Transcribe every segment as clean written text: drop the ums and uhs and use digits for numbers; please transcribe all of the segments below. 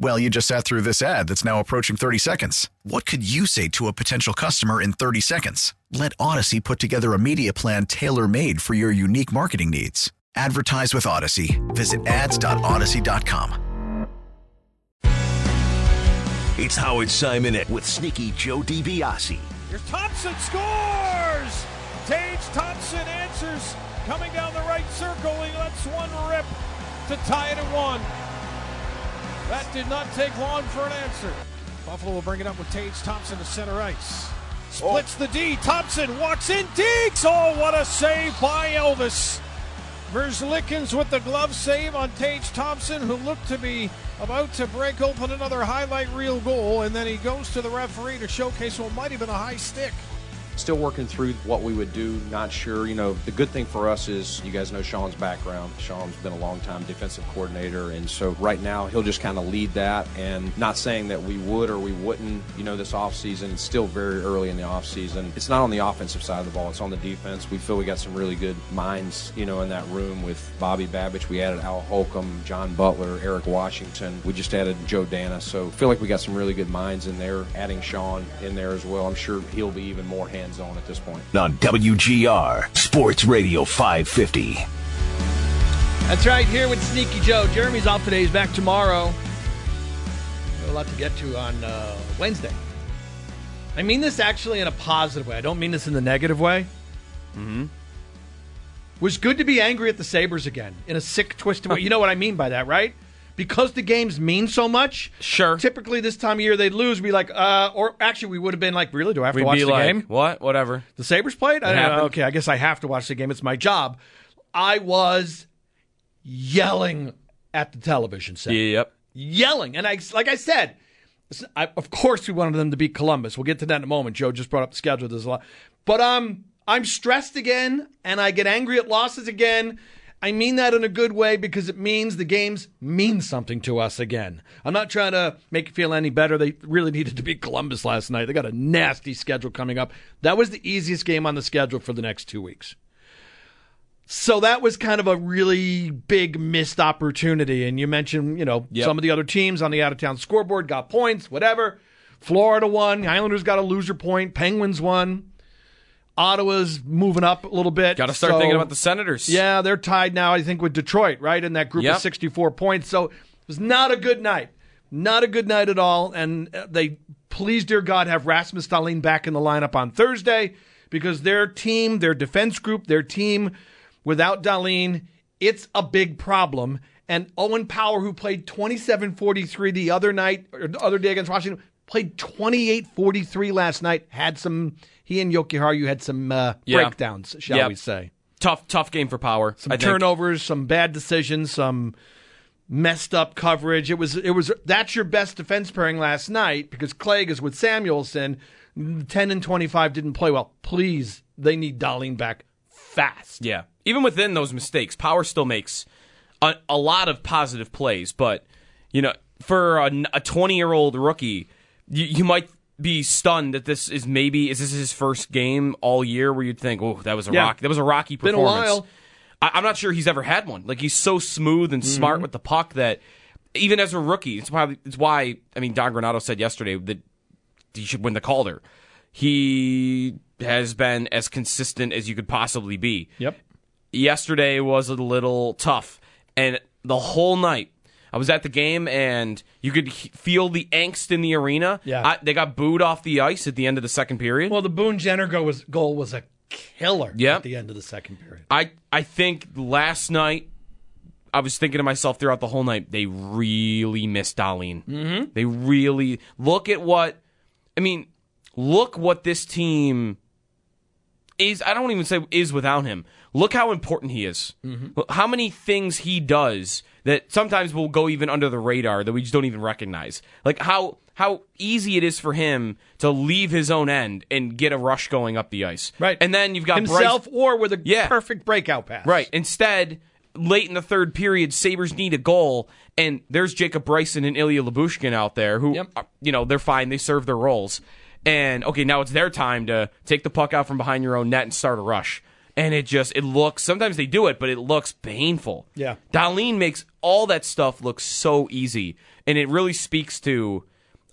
Well, you just sat through this ad that's now approaching 30 seconds. What could you say to a potential customer in 30 seconds? Let Odyssey put together a media plan tailor-made for your unique marketing needs. Advertise with Odyssey. Visit ads.odyssey.com. It's Howard Simonette with Sneaky Joe DiBiase. Here's Thompson, scores! Tage Thompson answers. Coming down the right circle, he lets one rip to tie it at one. That did not take long for an answer. Buffalo will bring it up with Tage Thompson to center ice. Splits the D. Thompson walks in. Diggs. Oh, what a save by Elvis. Merzlikins with the glove save on Tage Thompson, who looked to be about to break open another highlight reel goal. And then he goes to the referee to showcase what might have been a high stick. Still working through what we would do, not sure. You know, the good thing for us is you guys know Sean's background. Sean's been a long-time defensive coordinator, and so right now he'll just kind of lead that, and not saying that we would or we wouldn't, you know, this offseason. It's still very early in the offseason. It's not on the offensive side of the ball. It's on the defense. We feel we got some really good minds, you know, in that room with Bobby Babbage. We added Al Holcomb, John Butler, Eric Washington. We just added Joe Dana, so feel like we got some really good minds in there. Adding Sean in there as well, I'm sure he'll be even more handy zone at this point. On WGR Sports Radio 550. That's right, here with Sneaky Joe. Jeremy's off today. He's back tomorrow. A lot to get to on Wednesday. I mean this actually in a positive way. I don't mean this in the negative way. Mm-hmm. It was good to be angry at the Sabres again in a sick, twisted way. You know what I mean by that, right? Because the games mean so much, sure. Typically this time of year they'd lose. We'd be like, or actually we would have been like, really? Do I have to watch the game? What? Whatever. The Sabres played? I don't know. Okay, I guess I have to watch the game. It's my job. I was yelling at the television set. Yep. Yelling. And I, like I said, of course we wanted them to beat Columbus. We'll get to that in a moment. Joe just brought up the schedule. There's a lot. But I'm stressed again, and I get angry at losses again. I mean that in a good way because it means the games mean something to us again. I'm not trying to make you feel any better. They really needed to beat Columbus last night. They got a nasty schedule coming up. That was the easiest game on the schedule for the next 2 weeks. So that was kind of a really big missed opportunity. And you mentioned, you know, some of the other teams on the out-of-town scoreboard got points, whatever. Florida won. The Islanders got a loser point. Penguins won. Ottawa's moving up a little bit. Got to start thinking about the Senators. Yeah, they're tied now, I think, with Detroit, right, in that group of 64 points. So it was not a good night. Not a good night at all. And they, please, dear God, have Rasmus Dahlin back in the lineup on Thursday because their team, their defense group, their team without Dahlin, it's a big problem. And Owen Power, who played 27-43 the other night, or the other day against Washington, played 28-43 last night, had some... He and Yoki Haru had some breakdowns, shall we say. Tough game for Power. Some turnovers, some bad decisions, some messed up coverage. It was. That's your best defense pairing last night because Clegg is with Samuelson. 10 and 25 didn't play well. Please, they need Dahlin back fast. Yeah. Even within those mistakes, Power still makes a lot of positive plays. But, you know, for a 20-year-old rookie, you might... be stunned that this is is this his first game all year where you'd think, oh, that was a rocky performance. Been a while. I'm not sure he's ever had one. Like, he's so smooth and smart with the puck that even as a rookie, it's why I mean Don Granato said yesterday that he should win the Calder. He has been as consistent as you could possibly be. Yep. Yesterday was a little tough, and the whole night. I was at the game, and you could feel the angst in the arena. Yeah. They got booed off the ice at the end of the second period. Well, the Boone Jenner goal was a killer at the end of the second period. I think last night I was thinking to myself throughout the whole night, they really missed Darlene. Mm-hmm. They really look what this team is. I don't even say is without him. Look how important he is. Mm-hmm. How many things he does that sometimes will go even under the radar that we just don't even recognize. Like how easy it is for him to leave his own end and get a rush going up the ice. Right. And then you've got himself Bryce, or with a perfect breakout pass. Right. Instead, late in the third period, Sabres need a goal, and there's Jacob Bryson and Ilya Lyubushkin out there who, they're fine. They serve their roles. And, okay, now it's their time to take the puck out from behind your own net and start a rush. And it looks, sometimes they do it, but it looks painful. Yeah. Darlene makes all that stuff look so easy, and it really speaks to,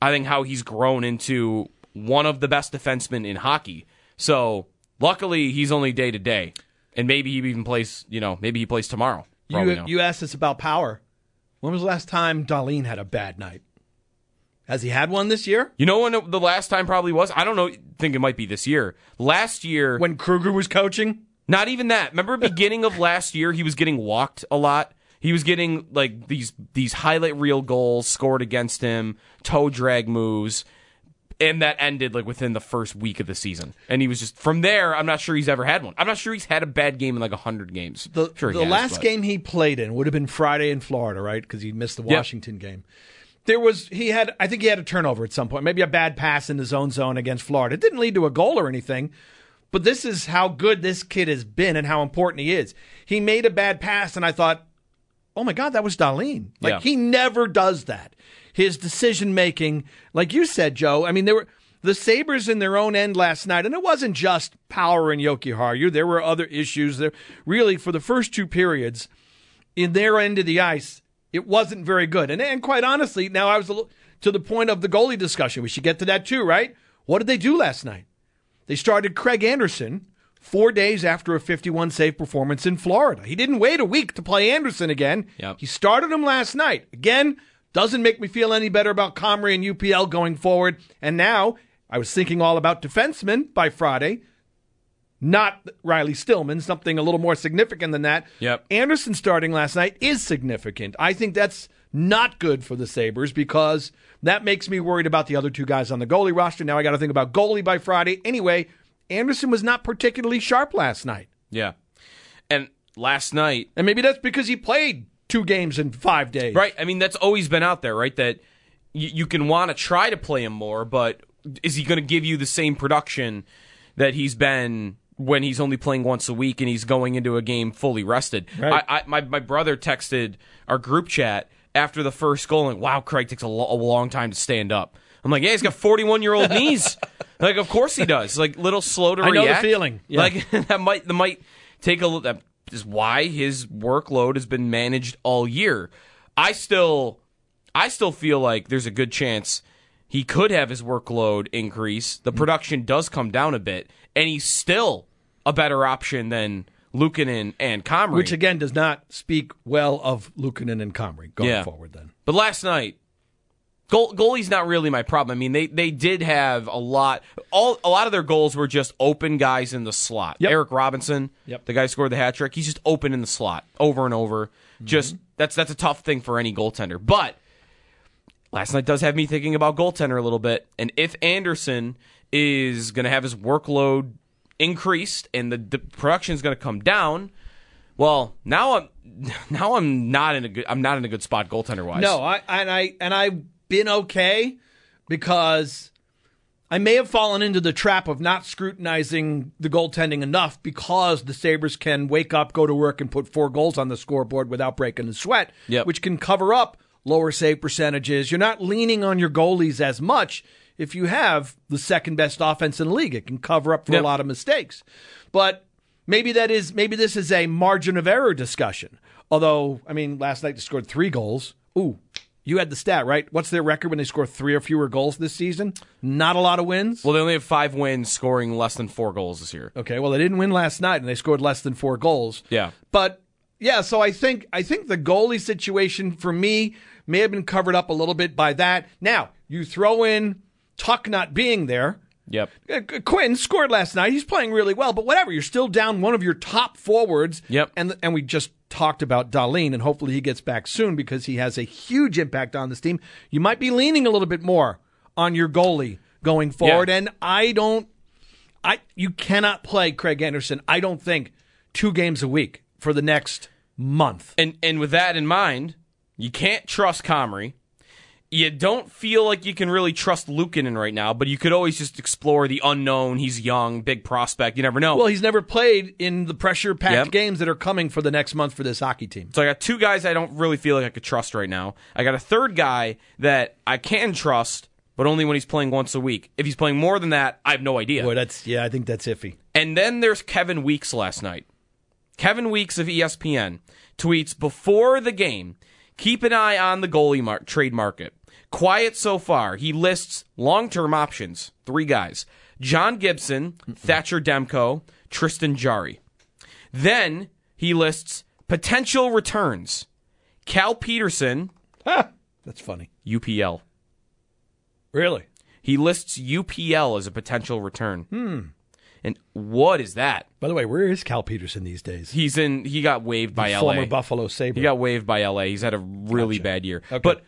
I think, how he's grown into one of the best defensemen in hockey. So luckily, he's only day to day, and maybe he even plays. Maybe he plays tomorrow. You asked us about power. When was the last time Darlene had a bad night? Has he had one this year? You know when the last time probably was? I don't know. I think it might be this year. Last year, when Kruger was coaching. Not even that. Remember, beginning of last year, he was getting walked a lot. He was getting like these highlight reel goals scored against him, toe drag moves, and that ended like within the first week of the season. And he was just from there. I'm not sure he's ever had one. I'm not sure he's had a bad game in like 100 games. The last game he played in would have been Friday in Florida, right? Because he missed the Washington game. I think he had a turnover at some point, maybe a bad pass in his own zone against Florida. It didn't lead to a goal or anything. But this is how good this kid has been and how important he is. He made a bad pass, and I thought, oh, my God, that was Darlene. He never does that. His decision-making, like you said, Joe, I mean, there were the Sabres in their own end last night, and it wasn't just Power and Joki Harju. There were other issues. There, really, for the first two periods, in their end of the ice, it wasn't very good. And quite honestly, now I was to the point of the goalie discussion. We should get to that too, right? What did they do last night? They started Craig Anderson 4 days after a 51-save performance in Florida. He didn't wait a week to play Anderson again. Yep. He started him last night. Again, doesn't make me feel any better about Comrie and UPL going forward. And now, I was thinking all about defensemen by Friday. Not Riley Stillman, something a little more significant than that. Yep. Anderson starting last night is significant. I think that's not good for the Sabres because that makes me worried about the other two guys on the goalie roster. Now I got to think about goalie by Friday. Anyway, Anderson was not particularly sharp last night. Yeah. And last night... And maybe that's because he played 2 games in 5 days. Right. I mean, that's always been out there, right? That you can want to try to play him more, but is he going to give you the same production that he's been when he's only playing once a week and he's going into a game fully rested? Right. My brother texted our group chat after the first goal, and wow, Craig takes a long time to stand up. I'm like, yeah, he's got 41-year-old knees. Like, of course he does. Like, little slow to react. I know the feeling. Yeah. Like, that might take a little. That is why his workload has been managed all year. I still feel like there's a good chance he could have his workload increase. The production does come down a bit, and he's still a better option than Luukkonen and Comrie. Which, again, does not speak well of Luukkonen and Comrie going forward then. But last night, goalie's not really my problem. I mean, they did have a lot of their goals were just open guys in the slot. Yep. Eric Robinson, the guy who scored the hat trick, he's just open in the slot over and over. Mm-hmm. Just that's a tough thing for any goaltender. But last night does have me thinking about goaltender a little bit. And if Anderson is going to have his workload increased and the production is going to come down, well, now I'm not in a good spot goaltender wise. No, I've been okay because I may have fallen into the trap of not scrutinizing the goaltending enough because the Sabres can wake up, go to work, and put 4 goals on the scoreboard without breaking a sweat, which can cover up lower save percentages. You're not leaning on your goalies as much. If you have the second best offense in the league, it can cover up for a lot of mistakes. But maybe this is a margin of error discussion. Although, I mean, last night they scored 3 goals. Ooh, you had the stat, right? What's their record when they score 3 or fewer goals this season? Not a lot of wins. Well, they only have 5 wins, scoring less than 4 goals this year. Okay, well, they didn't win last night, and they scored less than 4 goals. Yeah. But, yeah, so I think the goalie situation for me may have been covered up a little bit by that. Now, you throw in Tuck not being there, Yep. Quinn scored last night. He's playing really well, but whatever. You're still down one of your top forwards. Yep. And we just talked about Dahlin, and hopefully he gets back soon because he has a huge impact on this team. You might be leaning a little bit more on your goalie going forward, yeah. And you cannot play Craig Anderson, I don't think, 2 games a week for the next month. And with that in mind, you can't trust Comrie. You don't feel like you can really trust Luukkonen right now, but you could always just explore the unknown. He's young, big prospect. You never know. Well, he's never played in the pressure-packed games that are coming for the next month for this hockey team. So I got 2 guys I don't really feel like I could trust right now. I got a 3rd guy that I can trust, but only when he's playing once a week. If he's playing more than that, I have no idea. Boy, I think that's iffy. And then there's Kevin Weeks last night. Kevin Weeks of ESPN tweets, before the game, keep an eye on the goalie trade market. Quiet so far. He lists long-term options. 3 guys. John Gibson, Thatcher Demko, Tristan Jarry. Then he lists potential returns. Cal Peterson. That's funny. UPL. Really? He lists UPL as a potential return. And what is that? By the way, where is Cal Peterson these days? He got waived by LA. Former Buffalo Sabre. He got waived by LA. He's had a really bad year. Okay. But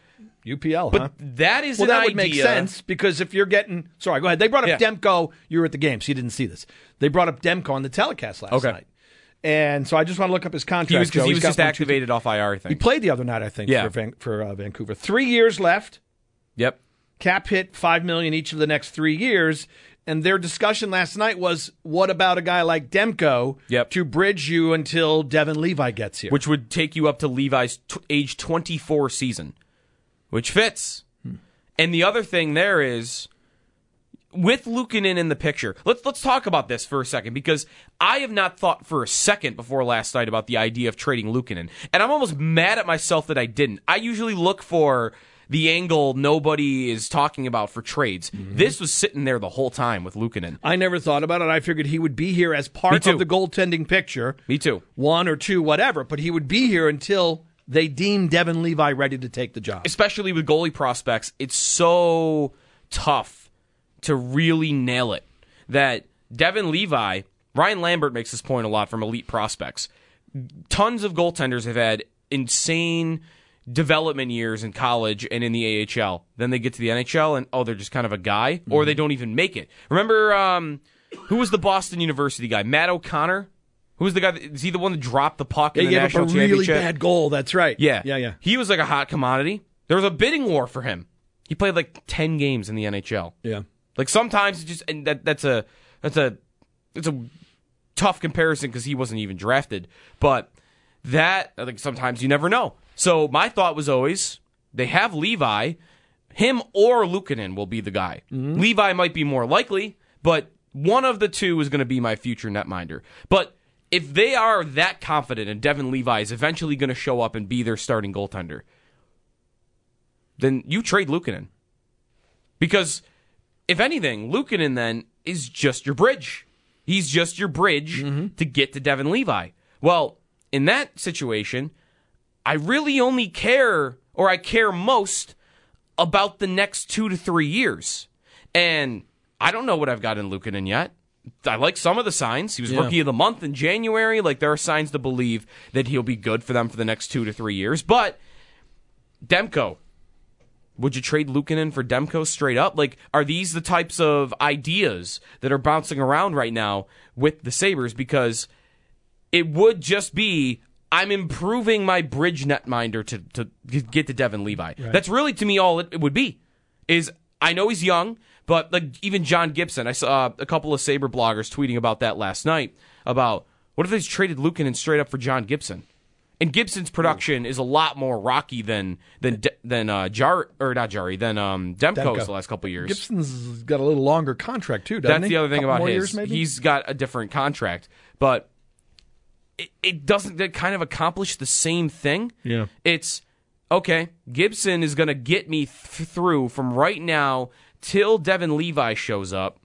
UPL, huh? But that is an idea. Well, that would make sense because if you're getting... Sorry, go ahead. They brought up Demko. You were at the game, so you didn't see this. They brought up Demko on the telecast last night. And so I just want to look up his contract. Because he was just activated off IR, I think. He played the other night, I think, for Vancouver. 3 years left. Yep. Cap hit $5 million each of the next 3 years. And their discussion last night was, what about a guy like Demko to bridge you until Devin Levi gets here? Which would take you up to Levi's age 24 season, which fits. And the other thing there is, with Luukkonen in the picture, let's talk about this for a second, because I have not thought for a second before last night about the idea of trading Luukkonen. And I'm almost mad at myself that I didn't. I usually look for the angle nobody is talking about for trades. This was sitting there the whole time with Luukkonen. I never thought about it. I figured he would be here as part of the goaltending picture. Me too. 1 or 2, whatever. But he would be here until they deem Devin Levi ready to take the job. Especially with goalie prospects, it's so tough to really nail it. That Devin Levi, Ryan Lambert makes this point a lot from Elite Prospects. Tons of goaltenders have had insane development years in college and in the AHL. Then they get to the NHL and, they're just kind of a guy, or they don't even make it. Remember, who was the Boston University guy? Matt O'Connor? Who was the guy? Is he the one that dropped the puck in the national championship? He gave up a really bad goal, that's right. Yeah. He was like a hot commodity. There was a bidding war for him. He played like 10 games in the NHL. Yeah. Like sometimes it just, and that's a tough comparison because he wasn't even drafted. But that, I think sometimes you never know. So my thought was always, they have Levi, him or Luukkonen will be the guy. Levi might be more likely, but one of the two is going to be my future netminder. But if they are that confident and Devin Levi is eventually going to show up and be their starting goaltender, then you trade Luukkonen. Because if anything, Luukkonen then is just your bridge. He's just your bridge to get to Devin Levi. Well, in that situation, I really only care, or I care most, about the next 2 to 3 years. And I don't know what I've got in Luukkonen yet. I like some of the signs. He was Rookie of the Month in January. Like, there are signs to believe that he'll be good for them for the next 2 to 3 years. But Demko, would you trade Luukkonen for Demko straight up? Like, are these the types of ideas that are bouncing around right now with the Sabres? Because it would just be, I'm improving my bridge netminder to get to Devin Levi. Right. That's really, to me, all it would be. Is, I know he's young, but like even John Gibson, I saw a couple of Sabre bloggers tweeting about that last night, about what if they traded Luukkonen straight up for John Gibson? And Gibson's production is a lot more rocky than Demko's the last couple of years. Gibson's got a little longer contract, too, doesn't he? That's the other thing about his. He's got a different contract, but it doesn't kind of accomplish the same thing. Yeah. It's, okay, Gibson is going to get me through from right now till Devin Levi shows up.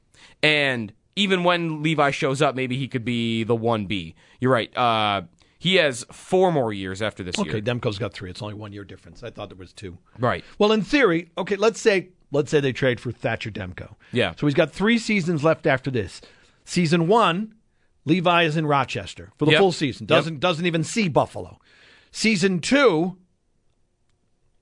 And even when Levi shows up, maybe he could be the 1B. You're right. He has 4 more years after this year. Okay, Demko's got 3. It's only 1 year difference. I thought there was 2. Right. Well, in theory, okay, let's say Let's say they trade for Thatcher Demko. Yeah. So he's got 3 seasons left after this. Season 1, Levi is in Rochester for the full season. Doesn't even see Buffalo. Season 2,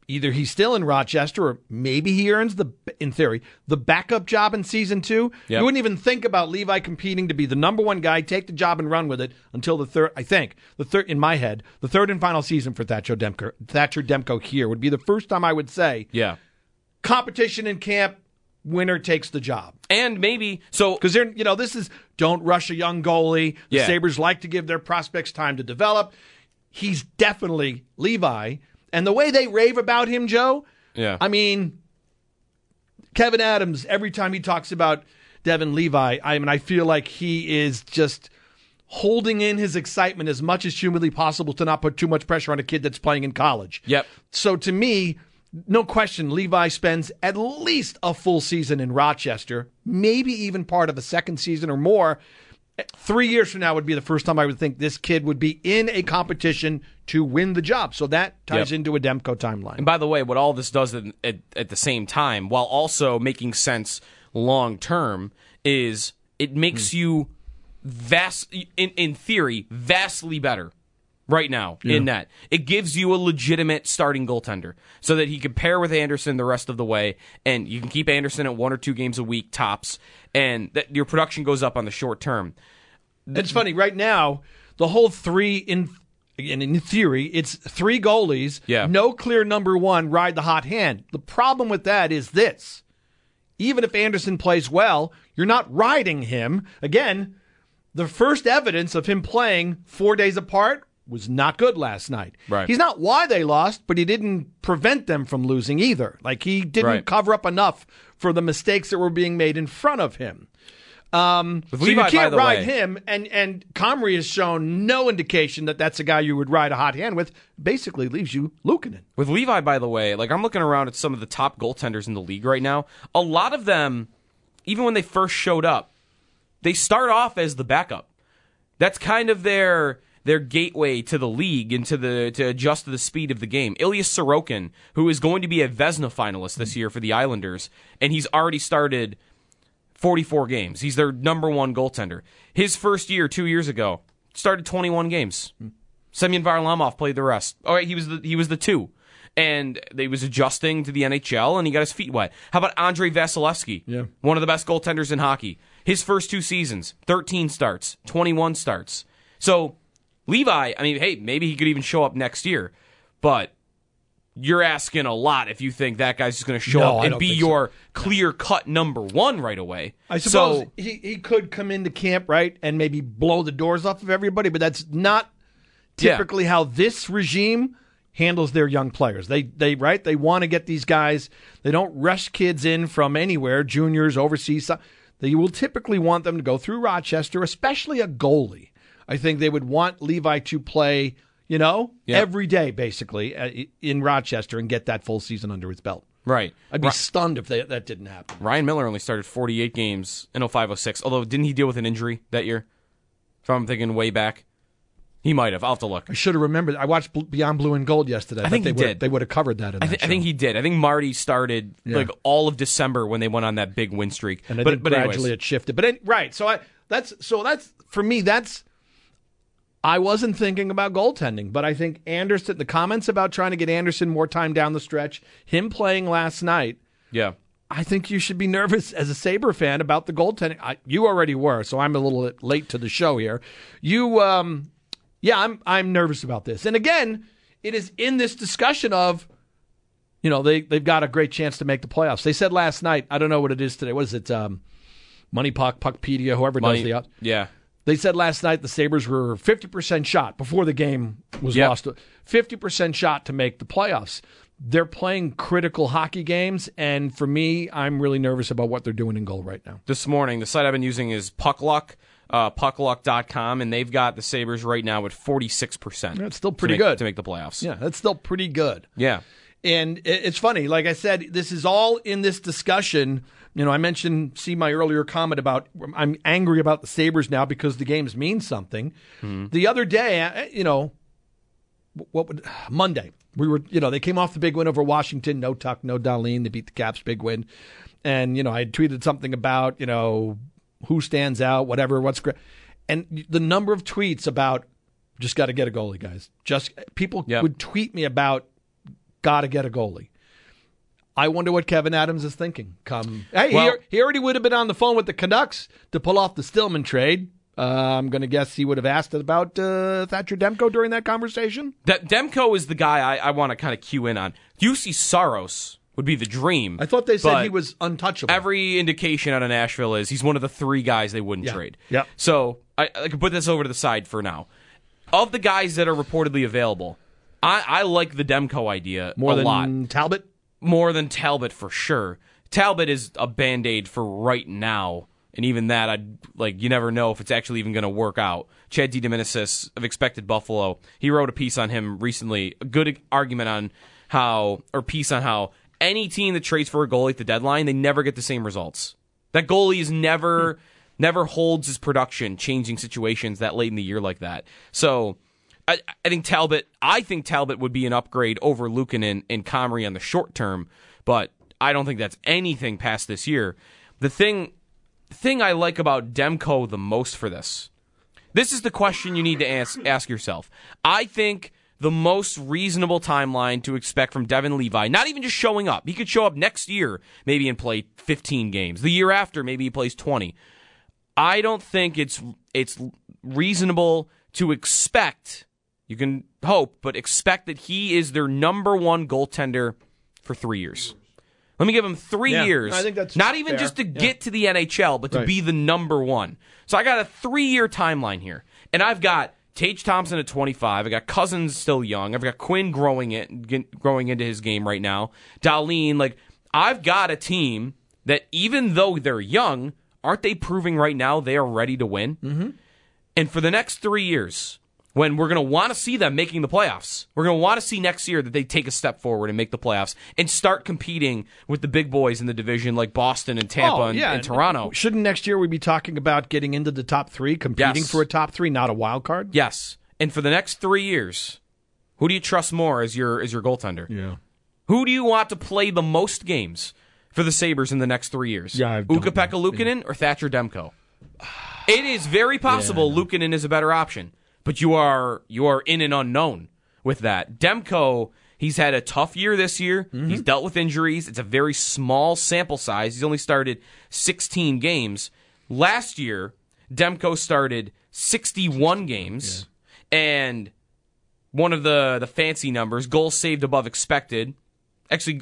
either he's still in Rochester or maybe he earns, in theory, the backup job in Season 2. Yep. You wouldn't even think about Levi competing to be the number one guy, take the job and run with it until the third, I think, the third and final season for Thatcher Demko here would be the first time I would say, yeah, competition in camp, winner takes the job. And maybe, so... because, this is, don't rush a young goalie. The Sabres like to give their prospects time to develop. He's definitely Levi. And the way they rave about him, Joe, I mean, Kevin Adams, every time he talks about Devin Levi, I feel like he is just holding in his excitement as much as humanly possible to not put too much pressure on a kid that's playing in college. Yep. So to me... no question, Levi spends at least a full season in Rochester, maybe even part of a second season or more. 3 years from now would be the first time I would think this kid would be in a competition to win the job. So that ties into a Demko timeline. And by the way, what all this does at the same time, while also making sense long term, is it makes you, vastly better. Right now, in that. It gives you a legitimate starting goaltender so that he can pair with Anderson the rest of the way, and you can keep Anderson at 1 or 2 games a week, tops, and that your production goes up on the short term. It's funny. Right now, the whole 3, in theory, it's 3 goalies, no clear number one, ride the hot hand. The problem with that is this. Even if Anderson plays well, you're not riding him. Again, the first evidence of him playing 4 days apart was not good last night. Right. He's not why they lost, but he didn't prevent them from losing either. Like, he didn't cover up enough for the mistakes that were being made in front of him. So Levi, you can't ride him, and Comrie has shown no indication that that's a guy you would ride a hot hand with. Basically leaves you Luukkonen. With Levi, by the way, like, I'm looking around at some of the top goaltenders in the league right now. A lot of them, even when they first showed up, they start off as the backup. That's kind of their gateway to the league and to adjust to the speed of the game. Ilya Sorokin, who is going to be a Vezina finalist this year for the Islanders, and he's already started 44 games. He's their number one goaltender. His first year, 2 years ago, started 21 games. Semyon Varlamov played the rest. All right, he was the 2. And they was adjusting to the NHL, and he got his feet wet. How about Andre Vasilevsky? Yeah. One of the best goaltenders in hockey. His first 2 seasons, 13 starts, 21 starts. So... Levi, hey, maybe he could even show up next year, but you're asking a lot if you think that guy's just going to show up and be your clear-cut number one right away. I suppose he could come into camp, right, and maybe blow the doors off of everybody, but that's not typically how this regime handles their young players. They want to get these guys. They don't rush kids in from anywhere, juniors, overseas. They will typically want them to go through Rochester, especially a goalie. I think they would want Levi to play, every day, basically, in Rochester and get that full season under his belt. Right. I'd be stunned if that didn't happen. Ryan Miller only started 48 games in 05-06, although didn't he deal with an injury that year? If I'm thinking way back. He might have. I'll have to look. I should have remembered. I watched Beyond Blue and Gold yesterday. I think he did. They would have covered that in that show. I think he did. I think Marty started all of December when they went on that big win streak. And but gradually it shifted. But I wasn't thinking about goaltending, but I think Anderson, the comments about trying to get Anderson more time down the stretch, him playing last night, I think you should be nervous as a Sabre fan about the goaltending. You already were, so I'm a little late to the show here. I'm nervous about this. And again, it is in this discussion of, they've got a great chance to make the playoffs. They said last night, I don't know what it is today. What is it? Money Puck, Puckpedia, whoever does the... Yeah. They said last night the Sabres were 50% shot before the game was lost. 50% shot to make the playoffs. They're playing critical hockey games, and for me, I'm really nervous about what they're doing in goal right now. This morning, the site I've been using is Puckluck, puckluck.com, and they've got the Sabres right now at 46%. That's still pretty good. To make the playoffs. Yeah, that's still pretty good. Yeah. And it's funny. Like I said, this is all in this discussion. I mentioned, see my earlier comment about I'm angry about the Sabres now because the games mean something. The other day, Monday. We were, they came off the big win over Washington. No Tuck, no Darlene. They beat the Caps, big win. And, I had tweeted something about, who stands out, whatever, what's great. And the number of tweets about, just got to get a goalie, guys. People would tweet me about, got to get a goalie. I wonder what Kevin Adams is thinking. He already would have been on the phone with the Canucks to pull off the Stillman trade. I'm going to guess he would have asked about Thatcher Demko during that conversation. Demko is the guy I want to kind of cue in on. UC Saros would be the dream. I thought they said he was untouchable. Every indication out of Nashville is he's one of the three guys they wouldn't trade. Yeah. So I can put this over to the side for now. Of the guys that are reportedly available, I like the Demko idea a lot. More than Talbot? More than Talbot, for sure. Talbot is a Band-Aid for right now. And even that, you never know if it's actually even going to work out. Chad DeDominicis of Expected Buffalo, he wrote a piece on him recently, a good argument on how any team that trades for a goalie at the deadline, they never get the same results. That goalie is never holds his production, changing situations that late in the year like that. So I think Talbot would be an upgrade over Luukkonen and Comrie on the short term, but I don't think that's anything past this year. The thing I like about Demko the most for this. This is the question you need to ask yourself. I think the most reasonable timeline to expect from Devin Levi, not even just showing up. He could show up next year maybe and play 15 games. The year after, maybe he plays 20. I don't think it's reasonable to expect, you can hope, but expect that he is their number one goaltender for 3 years. Let me give him 3 years. I think that's not even fair. Just to get to the NHL, but to be the number one. So I got a 3-year timeline here. And I've got Tage Thompson at 25. I got Cousins still young. I've got Quinn growing into his game right now. Darlene, I've got a team that even though they're young, aren't they proving right now they are ready to win? Mm-hmm. And for the next 3 years, when we're going to want to see them making the playoffs. We're going to want to see next year that they take a step forward and make the playoffs and start competing with the big boys in the division like Boston and Tampa and Toronto. Shouldn't next year we be talking about getting into the top three, competing for a top three, not a wild card? Yes. And for the next 3 years, who do you trust more as your goaltender? Yeah. Who do you want to play the most games for the Sabres in the next 3 years? Yeah, Ukko-Pekka Luukkonen or Thatcher Demko? It is very possible Luukkonen is a better option. But you are in an unknown with that. Demko, he's had a tough year this year. Mm-hmm. He's dealt with injuries. It's a very small sample size. He's only started 16 games. Last year, Demko started 61 games. Yeah. And one of the fancy numbers, goals saved above expected. Actually,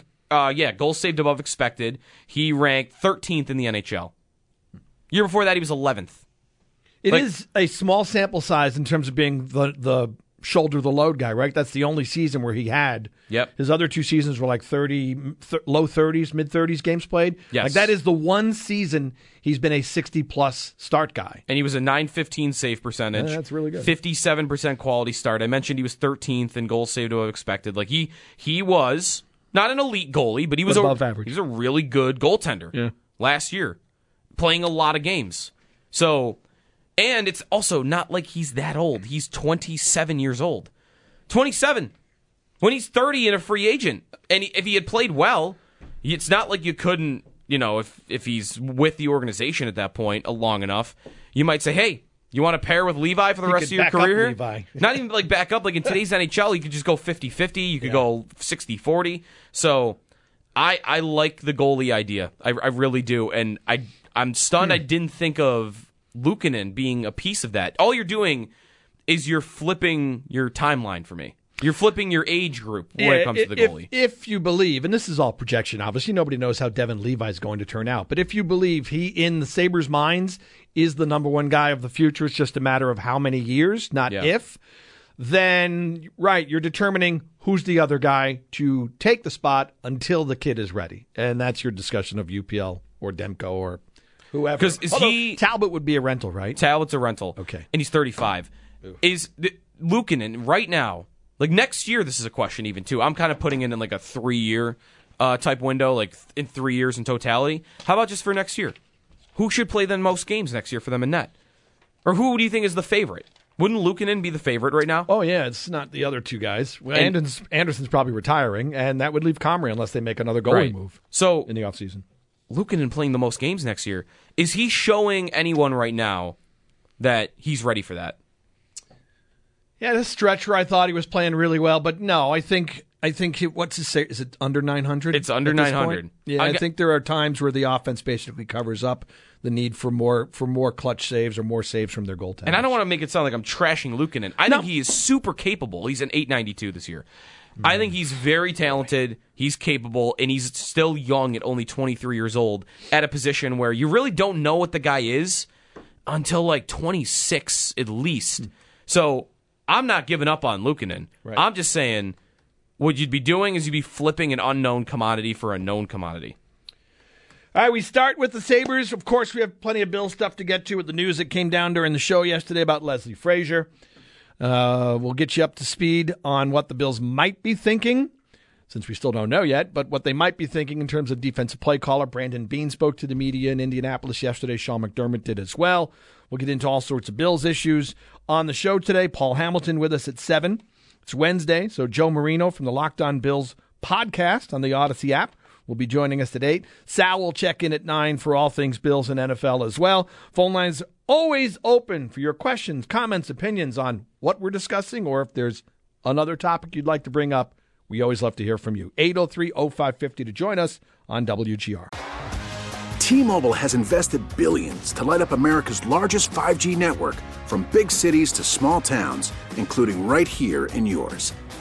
goals saved above expected. He ranked 13th in the NHL. Year before that, he was 11th. It is a small sample size in terms of being the shoulder the load guy, right? That's the only season where he had. Yep. His other two seasons were like low 30s, mid 30s games played. Yes. That is the one season he's been a 60-plus start guy. And he was a .915 save percentage. Yeah, that's really good. 57% quality start. I mentioned he was 13th in goals saved above expected. He was not an elite goalie, but he was above average. He's a really good goaltender. Yeah. Last year, playing a lot of games. So. And it's also not like he's that old. He's 27 years old. 27. When he's 30 and a free agent. And if he had played well, it's not like you couldn't, if he's with the organization at that point long enough, you might say, hey, you want to pair with Levi for the rest of your career? Levi. Not even back up. In today's NHL, you could just go 50-50. You could go 60-40. So I like the goalie idea. I really do. And I'm stunned I didn't think of Luukkonen being a piece of that. All you're doing is you're flipping your timeline for me. You're flipping your age group when it comes to the goalie. If you believe, and this is all projection, obviously nobody knows how Devin Levi is going to turn out, but if you believe he, in the Sabres' minds, is the number one guy of the future, it's just a matter of how many years, not if, then, you're determining who's the other guy to take the spot until the kid is ready. And that's your discussion of UPL or Demko or whoever. Talbot would be a rental, right? Talbot's a rental. Okay. And he's 35. Ooh. Is Luukkonen right now, next year, this is a question even, too. I'm kind of putting it in a 3-year type window, in 3 years in totality. How about just for next year? Who should play the most games next year for them in net? Or who do you think is the favorite? Wouldn't Luukkonen be the favorite right now? Oh, yeah. It's not the other two guys. Anderson's probably retiring, and that would leave Comrie unless they make another goalie move in the offseason. Luukkonen playing the most games next year. Is he showing anyone right now that he's ready for that? Yeah, this stretcher, I thought he was playing really well, but no, I think what's his say? Is it under 900? It's under 900. Yeah, I think there are times where the offense basically covers up the need for more clutch saves or more saves from their goaltenders. And I don't want to make it sound like I'm trashing Luukkonen. I think he is super capable. He's an 892 this year. I think he's very talented, he's capable, and he's still young at only 23 years old at a position where you really don't know what the guy is until like 26 at least. So I'm not giving up on Luukkonen. Right. I'm just saying what you'd be doing is you'd be flipping an unknown commodity for a known commodity. All right, we start with the Sabres. Of course, we have plenty of Bill stuff to get to with the news that came down during the show yesterday about Leslie Frazier. We'll get you up to speed on what the Bills might be thinking, since we still don't know yet, but what they might be thinking in terms of defensive play caller. Brandon Beane spoke to the media in Indianapolis yesterday. Sean McDermott did as well. We'll get into all sorts of Bills issues on the show today. Paul Hamilton with us at 7. It's Wednesday, so Joe Marino from the Locked On Bills podcast on the Odyssey app will be joining us at 8. Sal will check in at 9 for all things Bills and NFL as well. Phone lines always open for your questions, comments, opinions on what we're discussing, or if there's another topic you'd like to bring up, we always love to hear from you. 803-0550 to join us on WGR. T-Mobile has invested billions to light up America's largest 5G network, from big cities to small towns, including right here in yours.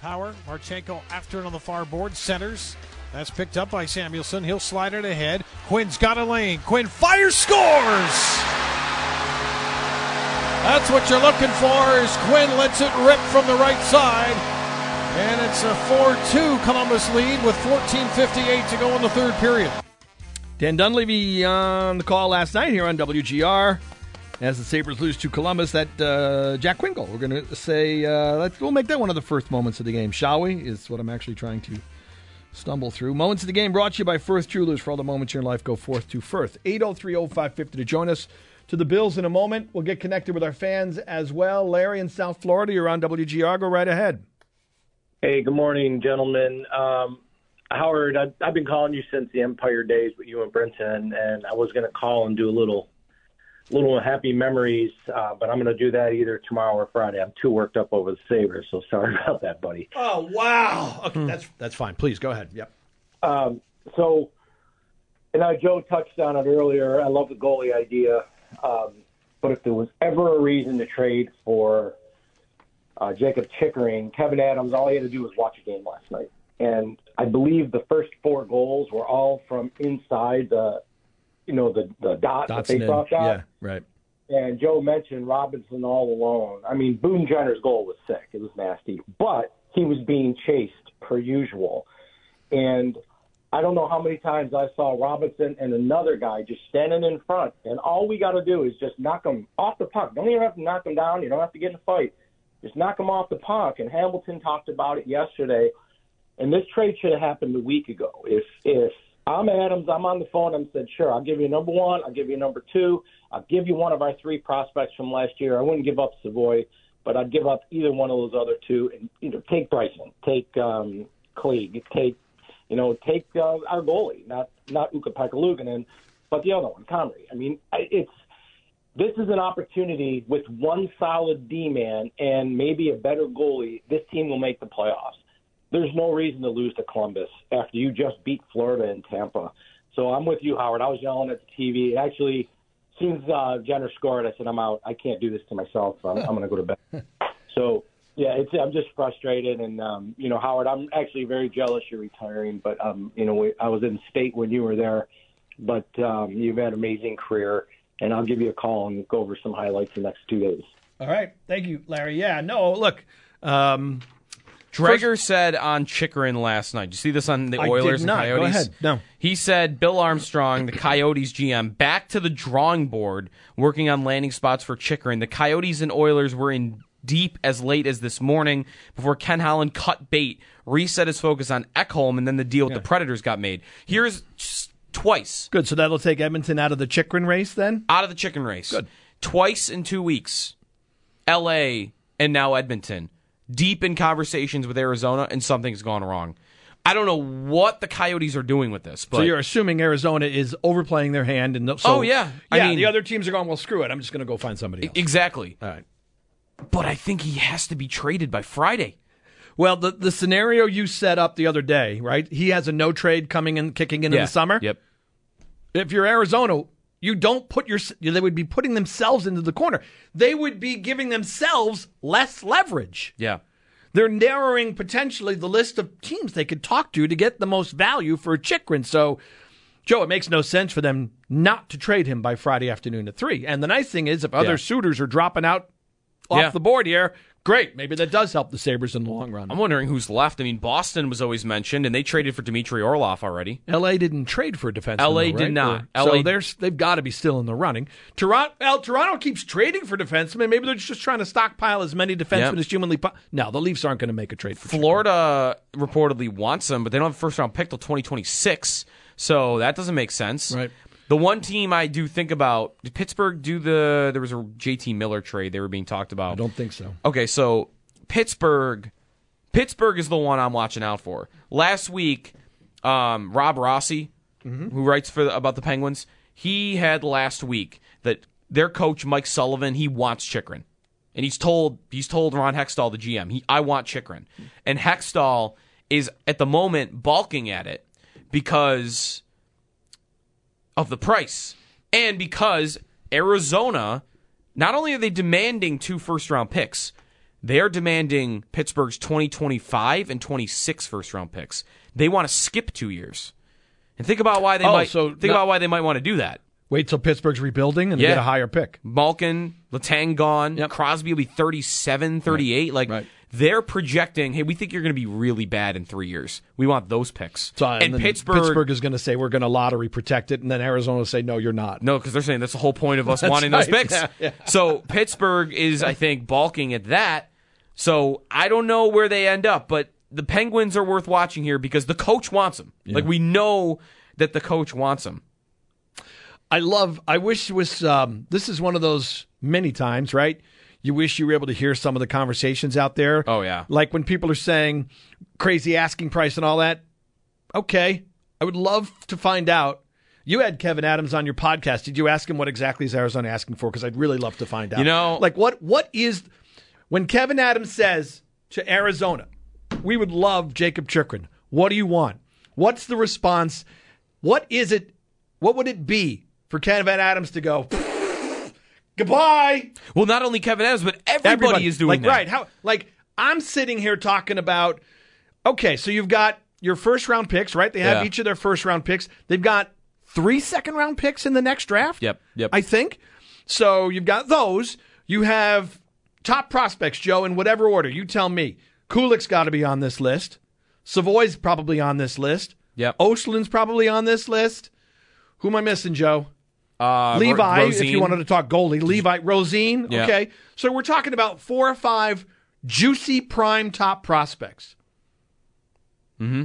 Power, Marchenko after it on the far board, centers. That's picked up by Samuelson. He'll slide it ahead. Quinn's got a lane. Quinn fires, scores! That's what you're looking for, is Quinn lets it rip from the right side. And it's a 4-2 Columbus lead with 14:58 to go in the third period. Dan Dunleavy on the call last night here on WGR. As the Sabres lose to Columbus, that Jack Quinn goal. We're going to say, we'll make that one of the first moments of the game, shall we? Is what I'm actually trying to stumble through. Moments of the game brought to you by Firth Jewelers. For all the moments in your life, go forth to Firth. 803-0550 to join us. To the Bills in a moment. We'll get connected with our fans as well. Larry in South Florida, you're on WGR. Go right ahead. Hey, good morning, gentlemen. Howard, I've been calling you since the Empire days with you and Brenton, and I was going to call and do a little happy memories, but I'm going to do that either tomorrow or Friday. I'm too worked up over the Sabres, so sorry about that, buddy. Oh, wow. Okay, that's fine. Please, go ahead. Yep. And Joe touched on it earlier. I love the goalie idea, but if there was ever a reason to trade for Jacob Chickering, Kevin Adams, all he had to do was watch a game last night. And I believe the first 4 goals were all from inside the dot, Dotson, the faceoff dot. Yeah, right. And Joe mentioned Robinson all alone. I mean, Boone Jenner's goal was sick. It was nasty. But he was being chased per usual. And I don't know how many times I saw Robinson and another guy just standing in front. And all we got to do is just knock him off the puck. Don't even have to knock him down. You don't have to get in a fight. Just knock him off the puck. And Hamilton talked about it yesterday. And this trade should have happened a week ago. If I'm Adams. I'm on the phone. I said, sure, I'll give you number one. I'll give you number two. I'll give you one of our three prospects from last year. I wouldn't give up Savoy, but I'd give up either one of those other two. And take Bryson, take Klieg, take our goalie, not Ukko Pekka Luukkonen, but the other one, Comrie. I mean, this is an opportunity with one solid D-man and maybe a better goalie. This team will make the playoffs. There's no reason to lose to Columbus after you just beat Florida and Tampa. So I'm with you, Howard. I was yelling at the TV. Actually, as soon as Jenner scored, I said, I'm out. I can't do this to myself. I'm going to go to bed. So, yeah, I'm just frustrated. And, Howard, I'm actually very jealous you're retiring. But, I was in state when you were there. But you've had an amazing career. And I'll give you a call and go over some highlights the next 2 days. All right. Thank you, Larry. Yeah, no, look. Dreger said on Chikorin last night. Did you see this on the Oilers and Coyotes? Go ahead. No. He said Bill Armstrong, the Coyotes GM, back to the drawing board, working on landing spots for Chikorin. The Coyotes and Oilers were in deep as late as this morning before Ken Holland cut bait, reset his focus on Ekholm, and then the deal with the Predators got made. Here's twice. Good. So that'll take Edmonton out of the Chikorin race then? Out of the Chikorin race. Good. Twice in 2 weeks. L.A. and now Edmonton. Deep in conversations with Arizona, and something's gone wrong. I don't know what the Coyotes are doing with this. But... So you're assuming Arizona is overplaying their hand. The other teams are going, well, screw it. I'm just going to go find somebody else. Exactly. All right. But I think he has to be traded by Friday. Well, the scenario you set up the other day, right? He has a no trade coming and kicking in the summer. Yep. If you're Arizona, you don't put they would be putting themselves into the corner. They would be giving themselves less leverage. Yeah. They're narrowing potentially the list of teams they could talk to get the most value for Chikorin. So, Joe, it makes no sense for them not to trade him by Friday afternoon at 3. And the nice thing is if other suitors are dropping out off the board here, great. Maybe that does help the Sabres in the long run. I'm wondering who's left. I mean, Boston was always mentioned, and they traded for Dmitry Orlov already. L.A. didn't trade for a defenseman. L.A. did not. So they've got to be still in the running. Toronto keeps trading for defensemen. Maybe they're just trying to stockpile as many defensemen as humanly possible. No, the Leafs aren't going to make a trade for Florida Chikorin. Reportedly wants them, but they don't have a first-round pick till 2026, so that doesn't make sense. Right. The one team I do think about, did Pittsburgh do there was a JT Miller trade they were being talked about. I don't think so. Okay, so Pittsburgh is the one I'm watching out for. Last week, Rob Rossi, who writes about the Penguins, he had last week that their coach, Mike Sullivan, he wants Chikorin. And he's told Ron Hextall, the GM, I want Chikorin. And Hextall is, at the moment, balking at it because of the price, and because Arizona, not only are they demanding 2 first-round picks, they are demanding Pittsburgh's 2025 and 26 first-round picks. They want to skip 2 years, and think about why they about why they might want to do that. Wait till Pittsburgh's rebuilding and they get a higher pick. Malkin, Letang gone, Crosby will be 37, 38. Right. They're projecting, hey, we think you're going to be really bad in 3 years. We want those picks. So, and Pittsburgh is going to say, we're going to lottery protect it, and then Arizona will say, no, you're not. No, because they're saying that's the whole point of us wanting those picks. Yeah, yeah. So Pittsburgh is, I think, balking at that. So I don't know where they end up, but the Penguins are worth watching here because the coach wants them. Yeah. We know that the coach wants them. I wish it was, this is one of those many times, right? You wish you were able to hear some of the conversations out there. Oh, yeah. Like when people are saying crazy asking price and all that. Okay. I would love to find out. You had Kevin Adams on your podcast. Did you ask him what exactly is Arizona asking for? Because I'd really love to find out. What is... When Kevin Adams says to Arizona, we would love Jacob Chikorin. What do you want? What's the response? What is it? What would it be for Kevin Adams to go... Goodbye. Well, not only Kevin Adams, but everybody is doing that. Right. I'm sitting here talking about, okay, so you've got your first-round picks, right? They have each of their first-round picks. They've got 3 second-round picks in the next draft, Yep. I think. So you've got those. You have top prospects, Joe, in whatever order. You tell me. Kulik's got to be on this list. Savoy's probably on this list. Yep. Oshlin's probably on this list. Who am I missing, Joe? Levi, Rosine. If you wanted to talk goalie. Levi, Rosine, okay. So we're talking about 4 or 5 juicy prime top prospects. Mm-hmm.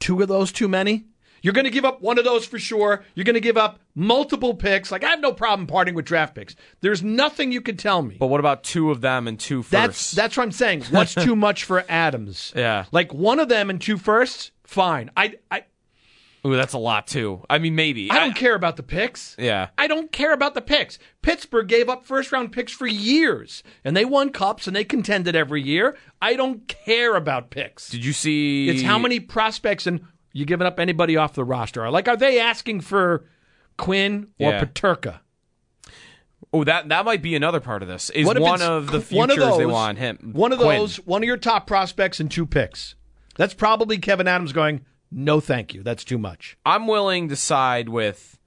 2 of those too many? You're going to give up one of those for sure. You're going to give up multiple picks. Like, I have no problem parting with draft picks. There's nothing you could tell me. But what about two of them and two firsts? That's what I'm saying. What's too much for Adams? Yeah. Like, one of them and two firsts, fine. Ooh, that's a lot, too. I mean, maybe. I don't care about the picks. Yeah. I don't care about the picks. Pittsburgh gave up first-round picks for years, and they won cups, and they contended every year. I don't care about picks. Did you see... It's how many prospects and... You giving up anybody off the roster? Like, are they asking for Quinn or Peterka? Oh, that might be another part of this. Is one of the futures they want him? One of those, one of your top prospects and two picks. That's probably Kevin Adams going, no, thank you. That's too much. I'm willing to side with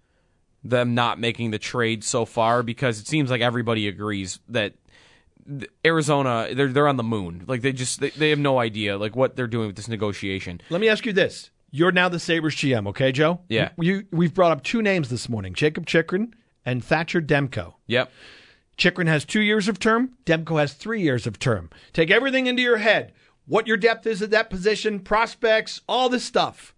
them not making the trade so far because it seems like everybody agrees that Arizona, they're on the moon. Like, they have no idea like what they're doing with this negotiation. Let me ask you this. You're now the Sabres GM, okay, Joe? Yeah. We've brought up two names this morning, Jacob Chychrun and Thatcher Demko. Yep. Chychrun has 2 years of term. Demko has 3 years of term. Take everything into your head, what your depth is at that position, prospects, all this stuff.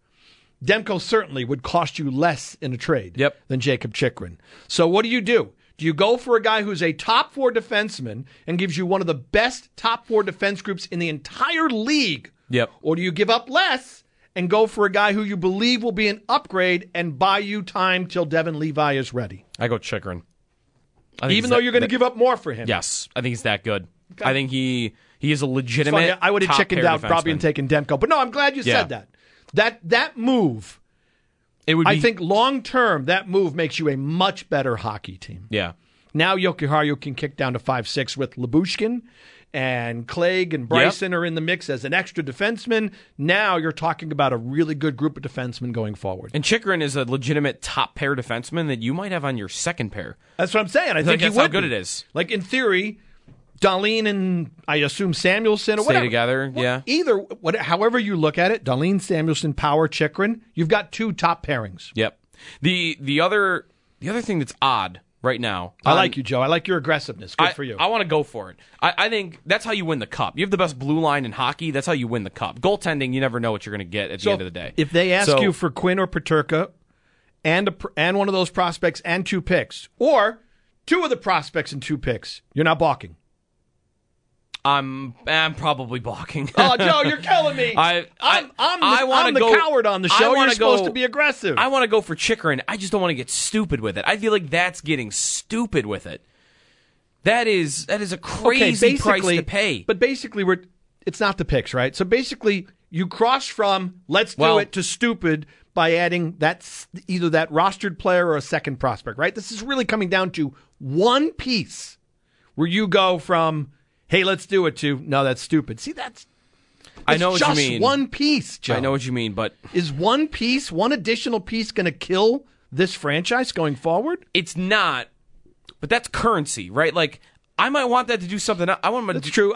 Demko certainly would cost you less in a trade than Jacob Chychrun. So what do? Do you go for a guy who's a top four defenseman and gives you one of the best top four defense groups in the entire league? Yep. Or do you give up less and go for a guy who you believe will be an upgrade and buy you time till Devin Levi is ready? I go Chychrun. Even though you're going to give up more for him? Yes. I think he's that good. Okay. I think he is a legitimate top-pair defenseman. I would have chickened out probably and taken Demko. But no, I'm glad you said that. That move, I think long-term, that move makes you a much better hockey team. Yeah. Now Joki Harju can kick down to 5'6" with Lyubushkin, and Clegg and Bryson are in the mix as an extra defenseman. Now you're talking about a really good group of defensemen going forward. And Chychrun is a legitimate top-pair defenseman that you might have on your second pair. That's what I'm saying. I think that's how good it is. Like, in theory, Dahlin and, I assume, Samuelson or whatever. Stay together, yeah. However you look at it, Dahlin, Samuelson, Power, Chychrun, you've got two top pairings. Yep. The other thing that's odd right now. I like you, Joe. I like your aggressiveness. Good for you. I want to go for it. I think that's how you win the cup. You have the best blue line in hockey. That's how you win the cup. Goaltending, you never know what you're going to get at the end of the day. If they ask you for Quinn or Peterka and one of those prospects and two picks, or two of the prospects and two picks, you're not balking. I'm probably balking. Oh, Joe, you're killing me. I'm the coward on the show. You're supposed to be aggressive. I want to go for Chychrun. I just don't want to get stupid with it. I feel like that's getting stupid with it. That is a crazy price to pay. But basically, it's not the picks, right? So basically, you cross from let's do it to stupid by adding either that rostered player or a second prospect, right? This is really coming down to one piece where you go from, hey, let's do it too. No, that's stupid. See, I know what you mean. Just one piece, Joe. I know what you mean, but is one additional piece going to kill this franchise going forward? It's not, but that's currency, right? Like, I might want that to do something else. I want him to do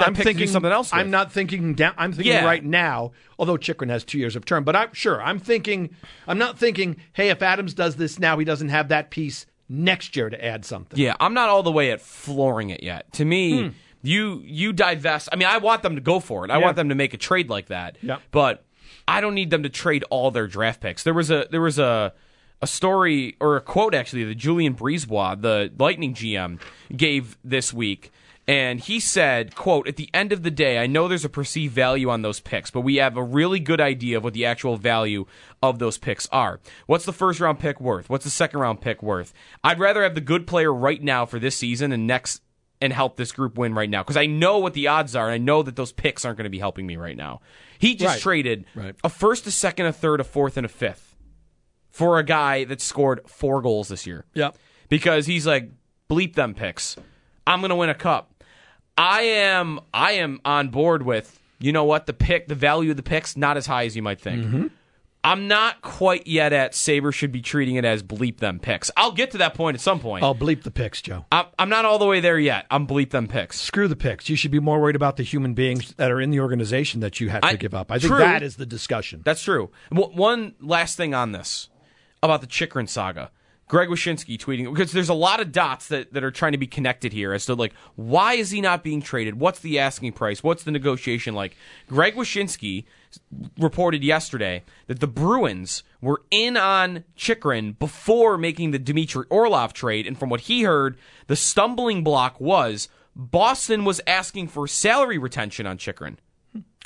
something else with. I'm not thinking down. I'm thinking right now, although Chychrun has 2 years of term. But I'm not thinking, hey, if Adams does this now, he doesn't have that piece next year to add something. Yeah, I'm not all the way at flooring it yet. To me... You divest. I mean, I want them to go for it. I want them to make a trade like that. Yep. But I don't need them to trade all their draft picks. There was a story or a quote actually that Julien Brisebois, the Lightning GM, gave this week, and he said, quote, "At the end of the day, I know there's a perceived value on those picks, but we have a really good idea of what the actual value of those picks are. What's the first round pick worth? What's the second round pick worth? I'd rather have the good player right now for this season and next and help this group win right now, because I know what the odds are, and I know that those picks aren't going to be helping me right now." He just traded a first, a second, a third, a fourth, and a fifth for a guy that scored 4 goals this year. Yep. Because he's like, bleep them picks. I'm going to win a cup. I am on board with, you know what, the value of the pick's not as high as you might think. Mm-hmm. I'm not quite yet at Sabres should be treating it as bleep them picks. I'll get to that point at some point. I'll bleep the picks, Joe. I'm not all the way there yet. I'm bleep them picks. Screw the picks. You should be more worried about the human beings that are in the organization that you have to give up. I think that is the discussion. That's true. One last thing on this, about the Chychrun saga. Greg Wyshynski tweeting, because there's a lot of dots that are trying to be connected here as to, like, why is he not being traded? What's the asking price? What's the negotiation like? Greg Wyshynski reported yesterday that the Bruins were in on Chychrun before making the Dmitry Orlov trade, and from what he heard, the stumbling block was Boston was asking for salary retention on Chychrun.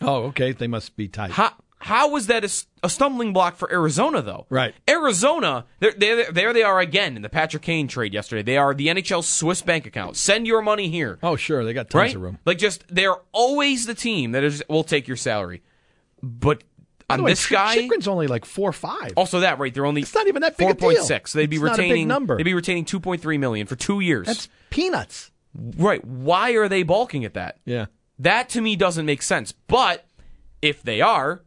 Oh, okay. They must be tight. How was that a stumbling block for Arizona, though? Right. Arizona, there they are again in the Patrick Kane trade yesterday. They are the NHL's Swiss bank account. Send your money here. Oh, sure. They got tons of room. Like, just, they're always the team that is, we'll take your salary. But on this guy... Chychrun's only like 4.5. Also that, right. They're only... It's not even that big a deal. 4.6. They'd be retaining, not a big number. They'd be retaining $2.3 million for 2 years. That's peanuts. Right. Why are they balking at that? Yeah. That, to me, doesn't make sense. But if they are...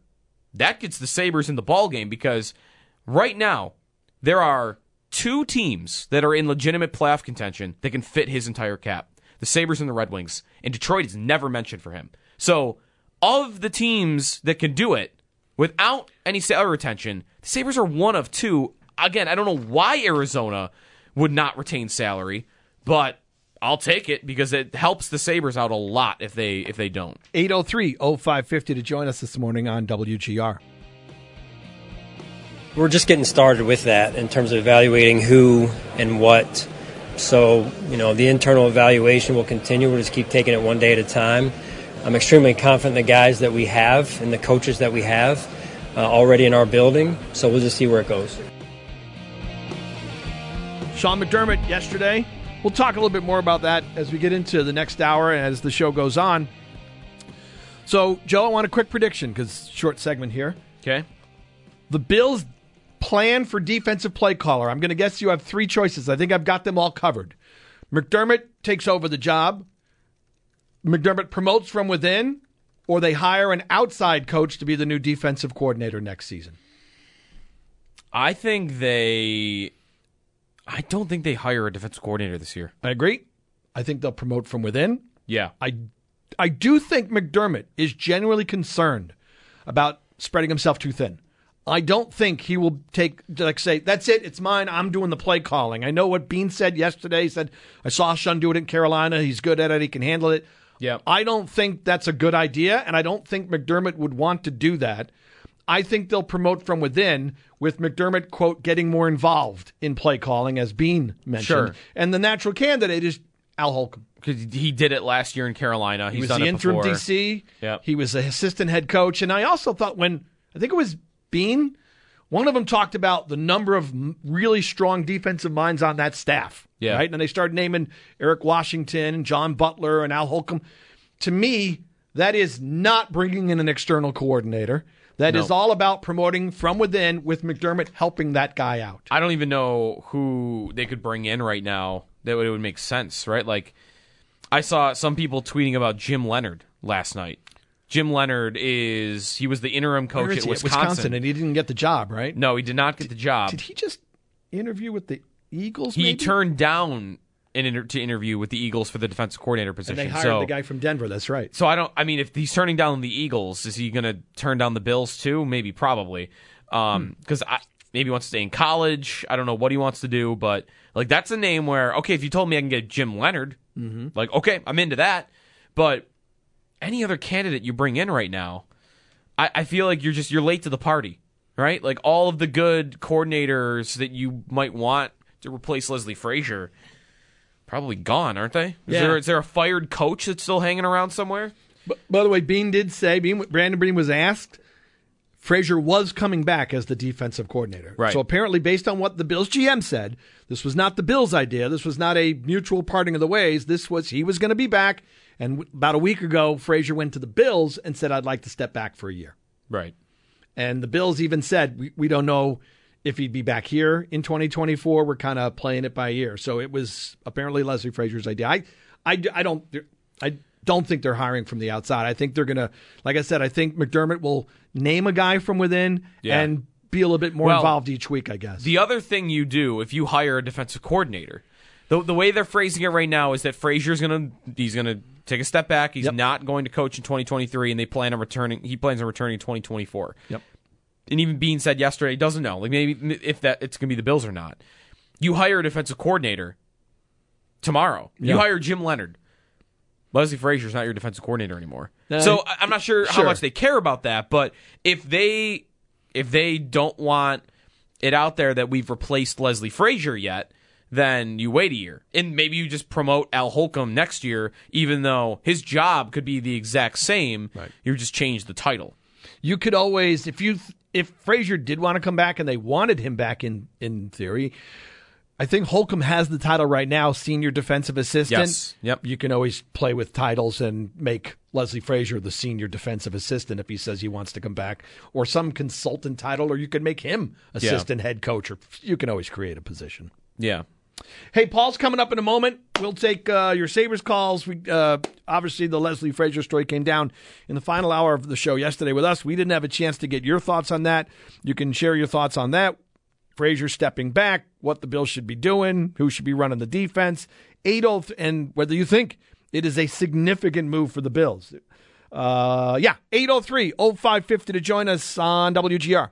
That gets the Sabres in the ballgame, because right now there are two teams that are in legitimate playoff contention that can fit his entire cap. The Sabres and the Red Wings. And Detroit is never mentioned for him. So of the teams that can do it without any salary retention, the Sabres are one of two. Again, I don't know why Arizona would not retain salary, but... I'll take it, because it helps the Sabres out a lot if they don't. 803-0550 to join us this morning on WGR. We're just getting started with that in terms of evaluating who and what. So, you know, the internal evaluation will continue. We'll just keep taking it one day at a time. I'm extremely confident in the guys that we have and the coaches that we have already in our building. So we'll just see where it goes. Sean McDermott yesterday. We'll talk a little bit more about that as we get into the next hour and as the show goes on. So, Joe, I want a quick prediction, because short segment here. Okay. The Bills' plan for defensive play caller. I'm going to guess you have three choices. I think I've got them all covered. McDermott takes over the job. McDermott promotes from within, or they hire an outside coach to be the new defensive coordinator next season. I don't think they hire a defensive coordinator this year. I agree. I think they'll promote from within. Yeah. I do think McDermott is genuinely concerned about spreading himself too thin. I don't think he will say, that's it, it's mine, I'm doing the play calling. I know what Bean said yesterday. He said, I saw Shun do it in Carolina. He's good at it. He can handle it. Yeah. I don't think that's a good idea, and I don't think McDermott would want to do that. I think they'll promote from within with McDermott, quote, getting more involved in play calling, as Bean mentioned. Sure. And the natural candidate is Al Holcomb. Because he did it last year in Carolina. He was the interim DC. Yep. He was the assistant head coach. And I also thought I think it was Bean, one of them talked about the number of really strong defensive minds on that staff. Yeah. Right? And they started naming Eric Washington and John Butler and Al Holcomb. To me, that is not bringing in an external coordinator. That is all about promoting from within, with McDermott helping that guy out. I don't even know who they could bring in right now that it would make sense, right? Like, I saw some people tweeting about Jim Leonard last night. Jim Leonard was the interim coach at Wisconsin, and he didn't get the job, right? No, he did not get the job. Did he just interview with the Eagles? He turned down to interview with the Eagles for the defensive coordinator position. And they hired the guy from Denver, that's right. So if he's turning down the Eagles, is he going to turn down the Bills too? Maybe, probably. Because maybe he wants to stay in college. I don't know what he wants to do, but like that's a name where, okay, if you told me I can get Jim Leonard, like, okay, I'm into that. But any other candidate you bring in right now, I feel like you're late to the party, right? Like all of the good coordinators that you might want to replace Leslie Frazier, probably gone, aren't they? Yeah. Is there a fired coach that's still hanging around somewhere? But, by the way, Brandon Bean was asked, Frazier was coming back as the defensive coordinator. Right. So apparently, based on what the Bills GM said, this was not the Bills' idea. This was not a mutual parting of the ways. He was going to be back. And about a week ago, Frazier went to the Bills and said, I'd like to step back for a year. Right. And the Bills even said, we don't know if he'd be back here in 2024, we're kind of playing it by ear. So it was apparently Leslie Frazier's idea. I don't think they're hiring from the outside. I think they're going to, like I said, I think McDermott will name a guy from within and be a little bit more involved each week, I guess. The other thing you do if you hire a defensive coordinator, the way they're phrasing it right now is that Frazier's going to take a step back. He's not going to coach in 2023, and he plans on returning in 2024. Yep. And even Bean said yesterday, he doesn't know. Like maybe if that it's going to be the Bills or not. You hire a defensive coordinator tomorrow. Yeah. You hire Jim Leonard. Leslie Frazier's not your defensive coordinator anymore. So I'm not sure how much they care about that, but if they don't want it out there that we've replaced Leslie Frazier yet, then you wait a year. And maybe you just promote Al Holcomb next year, even though his job could be the exact same. Right. You just change the title. You could always, if Frazier did want to come back and they wanted him back in theory, I think Holcomb has the title right now, senior defensive assistant. Yes. Yep. You can always play with titles and make Leslie Frazier the senior defensive assistant if he says he wants to come back, or some consultant title, or you could make him assistant head coach, or you can always create a position. Yeah. Hey, Paul's coming up in a moment. We'll take your Sabres calls. Obviously, the Leslie Frazier story came down in the final hour of the show yesterday with us. We didn't have a chance to get your thoughts on that. You can share your thoughts on that. Frazier stepping back, what the Bills should be doing, who should be running the defense, Adolph, and whether you think it is a significant move for the Bills. 803-0550 to join us on WGR.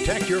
Protect your